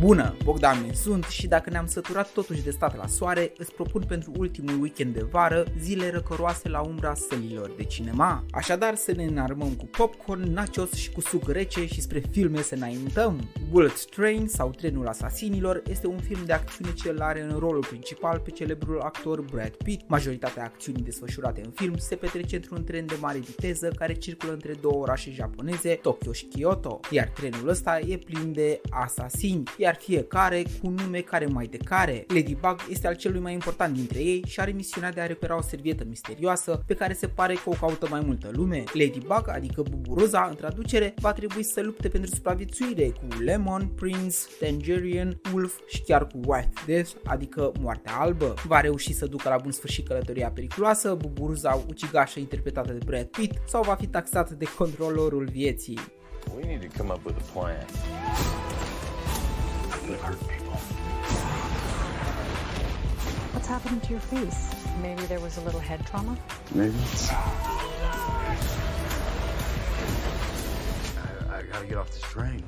Bună, Bogdan Min sunt și dacă ne-am săturat totuși de stat la soare, îți propun pentru ultimul weekend de vară zile răcăroase la umbra sălilor de cinema. Așadar să ne înarmăm cu popcorn, nachos și cu suc rece și spre filme să înaintăm. Bullet Train sau Trenul Asasinilor este un film de acțiune ce îl are în rolul principal pe celebrul actor Brad Pitt. Majoritatea acțiunii desfășurate în film se petrece într-un tren de mare viteză care circulă între două orașe japoneze, Tokyo și Kyoto, iar trenul ăsta e plin de asasini, iar fiecare cu nume care mai de care. Ladybug este al celui mai important dintre ei și are misiunea de a repera o servietă misterioasă pe care se pare că o caută mai multă lume. Ladybug, adică Buburuza în traducere, va trebui să lupte pentru supraviețuire cu Lemon, Prince, Tangerine, Wolf și chiar cu White Death, adică Moartea Albă. Va reuși să ducă la bun sfârșit călătoria periculoasă, Buburuza ucigașă interpretată de Brad Pitt, sau va fi taxat de controlorul vieții? We need to come up with a plan. What's happening to your face? Maybe there was a little head trauma? Maybe. I gotta get off this train.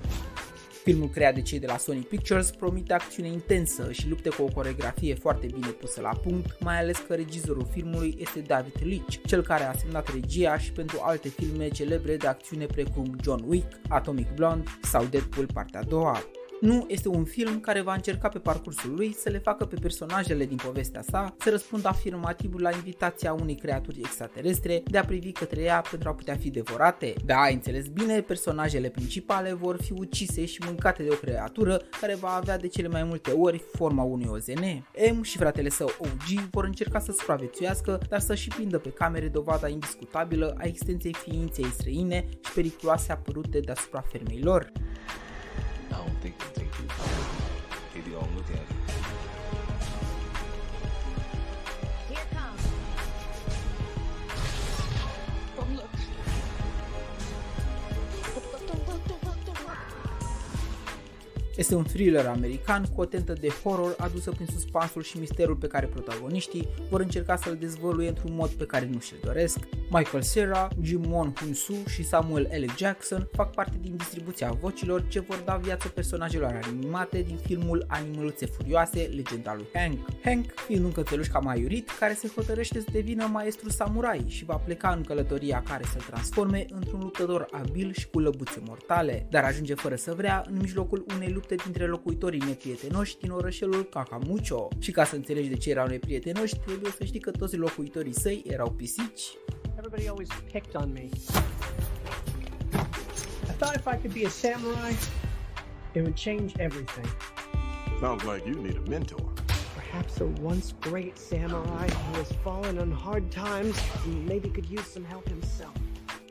Filmul creat de cei de la Sony Pictures promite acțiune intensă și lupte cu o coreografie foarte bine pusă la punct, mai ales că regizorul filmului este David Leach, cel care a semnat regia și pentru alte filme celebre de acțiune precum John Wick, Atomic Blonde sau Deadpool partea a doua. Nu este un film care va încerca pe parcursul lui să le facă pe personajele din povestea sa să răspundă afirmativ la invitația unei creaturi extraterestre de a privi către ea pentru a putea fi devorate. Da, ai înțeles bine, personajele principale vor fi ucise și mâncate de o creatură care va avea de cele mai multe ori forma unui OZN. M și fratele său OG vor încerca să supraviețuiască, dar să și prindă pe camere dovada indiscutabilă a existenței ființei străine și periculoase apărute deasupra fermei lor. I don't think they'll take you. Maybe they don't look at it. Here it comes. Don't look. Este un thriller american cu o tentă de horror adusă prin suspansul și misterul pe care protagoniștii vor încerca să-l dezvăluie într-un mod pe care nu și-l doresc. Michael Cera, Jim Mon Hunsu și Samuel L. Jackson fac parte din distribuția vocilor ce vor da viață personajelor animate din filmul Animaluțe furioase, legenda lui Hank. Hank fiind un cățeluș camaiurit care se hotărăște să devină maestru samurai și va pleca în călătoria care să-l transforme într-un luptător abil și cu lăbuțe mortale, dar ajunge fără să vrea în mijlocul unei lupte dintre locuitorii neprietenoși din orășelul Kakamucho. Și ca să înțelegi de ce erau neprietenoși, trebuie să știi că toți locuitorii săi erau pisici. Everybody always picked on me. I thought if I could be a samurai, it would change everything. Sounds like you need a mentor. Perhaps a once great samurai who has fallen on hard times maybe could use some help himself.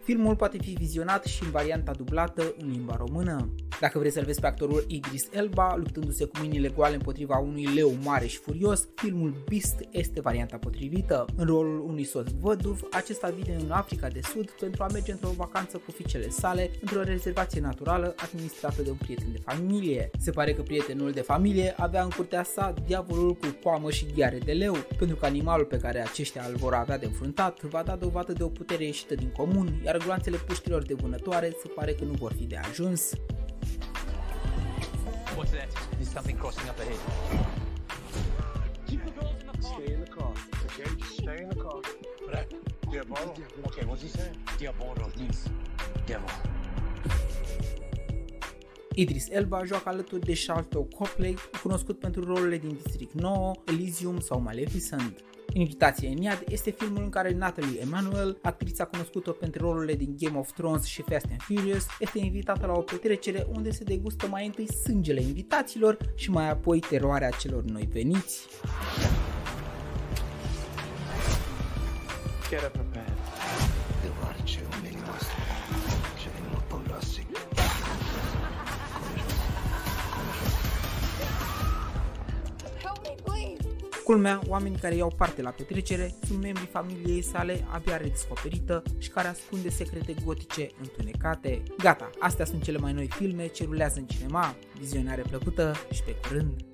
Filmul poate fi vizionat și în varianta dublată în limba română. Dacă vrei să-l vezi pe actorul Idris Elba luptându-se cu mâinile goale împotriva unui leu mare și furios, filmul Beast este varianta potrivită. În rolul unui soț văduv, acesta vine în Africa de Sud pentru a merge într-o vacanță cu fiicele sale într-o rezervație naturală administrată de un prieten de familie. Se pare că prietenul de familie avea în curtea sa diavolul cu coamă și gheare de leu, pentru că animalul pe care aceștia îl vor avea de înfruntat va da dovadă de o putere ieșită din comun, iar gloanțele puștilor de vânătoare se pare că nu vor fi de ajuns. What's that? There's something crossing up ahead. Keep the girls in the car. Stay in the car. Okay, just stay in the car. Right. Diabolo. Okay, what's he saying? Diabolo needs devil. Idris Elba joacă alături de Charlton Copley, cunoscut pentru rolurile din District 9, Elysium sau Maleficent. Invitația în iad este filmul în care Natalie Emmanuel, actrița cunoscută pentru rolurile din Game of Thrones și Fast and Furious, este invitată la o petrecere unde se degustă mai întâi sângele invitaților și mai apoi teroarea celor noi veniți. Culmea, oamenii care iau parte la petrecere sunt membrii familiei sale abia redescoperită și care ascunde secrete gotice întunecate. Gata, astea sunt cele mai noi filme ce rulează în cinema. Vizionare plăcută și pe curând!